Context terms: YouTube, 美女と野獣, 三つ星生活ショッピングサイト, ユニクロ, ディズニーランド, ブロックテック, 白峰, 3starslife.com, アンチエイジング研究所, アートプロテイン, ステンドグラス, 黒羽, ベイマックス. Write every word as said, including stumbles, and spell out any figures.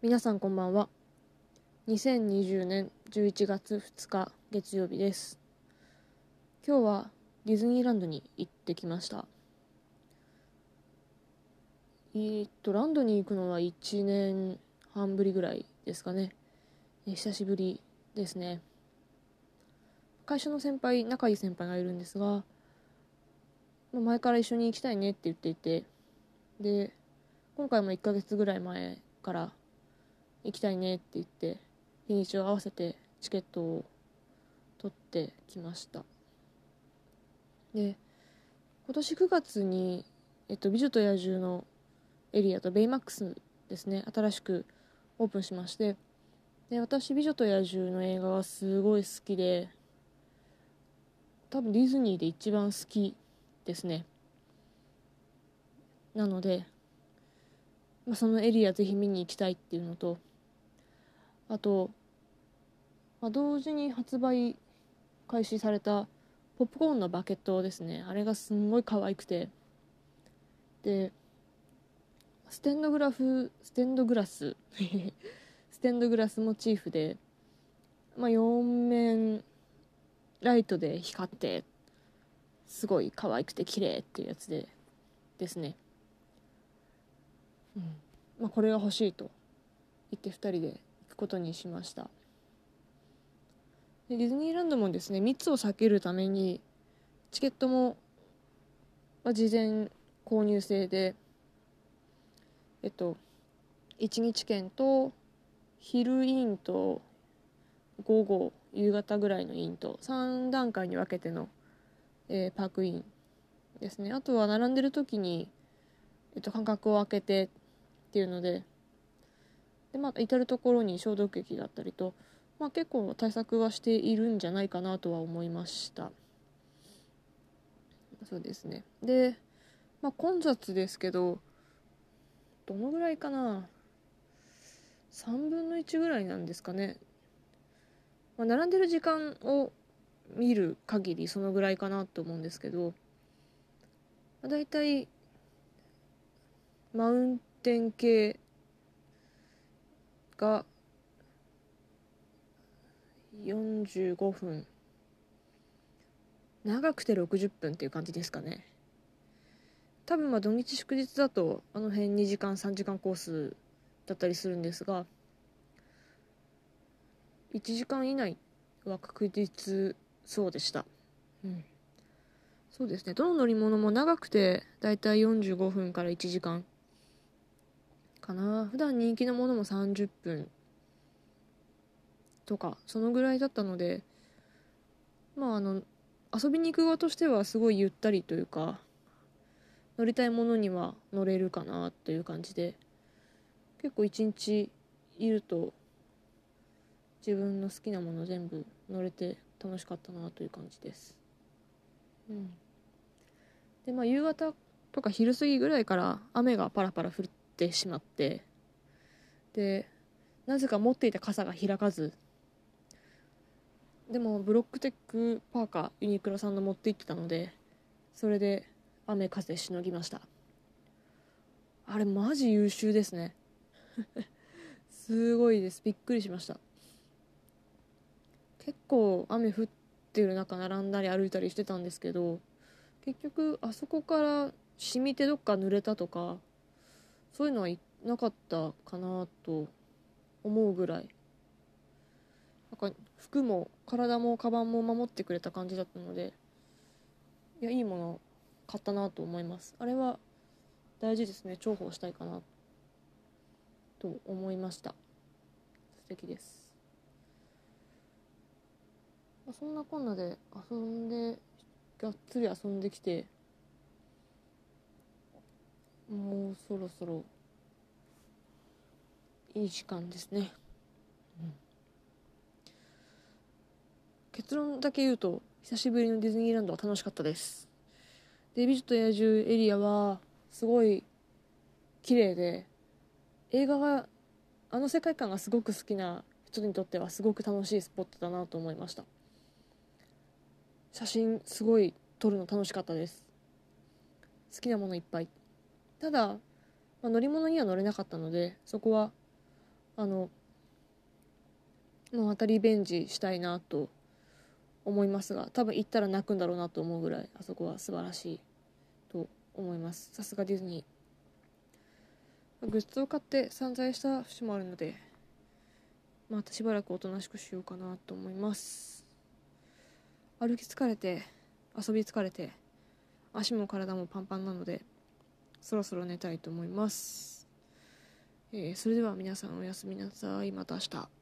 皆さんこんばんは。にせんにじゅうねんじゅういちがつふつか月曜日です。今日はディズニーランドに行ってきました。えー、っとランドに行くのはいちねんはんぶりぐらいですかね。久しぶりですね。会社の先輩、仲いい先輩がいるんですが、前から一緒に行きたいねって言っていて、で今回もいっかげつぐらい前から行きたいねって言って日にちを合わせてチケットを取ってきました。で今年くがつに、えっと、美女と野獣のエリアとベイマックスですね、新しくオープンしまして、で私美女と野獣の映画はすごい好きで、多分ディズニーで一番好きですね。なので、まあ、そのエリアぜひ見に行きたいっていうのと、あと、まあ、同時に発売開始されたポップコーンのバケットですね。あれがすんごい可愛くて、でステンドグラフステンドグラスステンドグラスモチーフで、まあ、よんめんライトで光ってすごい可愛くて綺麗っていうやつでですね、うんまあ、これが欲しいと言ってふたりで行くことにしました。でディズニーランドもですね、密を避けるためにチケットも、まあ、事前購入制で、えっといちにち券と昼インと午後夕方ぐらいのインとさん段階に分けての、えー、パークインですね。あとは並んでる時に、えっと、間隔を空けてっていうので、で、まあ、至る所に消毒液だったりと、まあ、結構対策はしているんじゃないかなとは思いました。そうですね。で、まあ、混雑ですけど、どのぐらいかな、さんぶんのいちぐらいなんですかね。まあ、並んでる時間を見る限りそのぐらいかなと思うんですけど、だいたいマウンテン系がよんじゅうごふん、長くてろくじゅっぷんっていう感じですかね。多分まあ土日祝日だとあの辺にじかんさんじかんコースだったりするんですが、いちじかん以内は確実そうでした。うん、そうですね。どの乗り物も長くてだいたいよんじゅうごふんからいちじかんかな。普段人気のものもさんじゅっぷんとかそのぐらいだったので、まああの遊びに行く側としてはすごいゆったりというか、乗りたいものには乗れるかなという感じで、結構いちにちいると自分の好きなもの全部乗れて楽しかったなという感じです。うん、でまあ夕方とか昼過ぎぐらいから雨がパラパラ降ってしまって、でなぜか持っていた傘が開かず、でもブロックテックパーカーユニクロさんの持って行ってたので、それで雨風しのぎました。あれマジ優秀ですねすごいです。びっくりしました。結構雨降ってる中並んだり歩いたりしてたんですけど、結局あそこから染みてどっか濡れたとかそういうのはなかったかなと思うぐらい、なんか服も体もカバンも守ってくれた感じだったので、いやいいもの買ったなと思います。あれは大事ですね。重宝したいかなと思いました。素敵です。そんなこんなで遊んで、がっつり遊んできて、もうそろそろいい時間ですね。うん、結論だけ言うと、久しぶりのディズニーランドは楽しかったです。で、美女と野獣エリアはすごい綺麗で、映画が、あの世界観がすごく好きな人にとってはすごく楽しいスポットだなと思いました。写真すごい撮るの楽しかったです。好きなものいっぱい。ただ、まあ、乗り物には乗れなかったので、そこはあのまたリベンジしたいなと思いますが、多分行ったら泣くんだろうなと思うぐらいあそこは素晴らしいと思います。さすがディズニー。グッズを買って散財した節もあるので、またしばらくおとなしくしようかなと思います。歩き疲れて遊び疲れて足も体もパンパンなので、そろそろ寝たいと思います。えー、それでは皆さんおやすみなさい。また明日。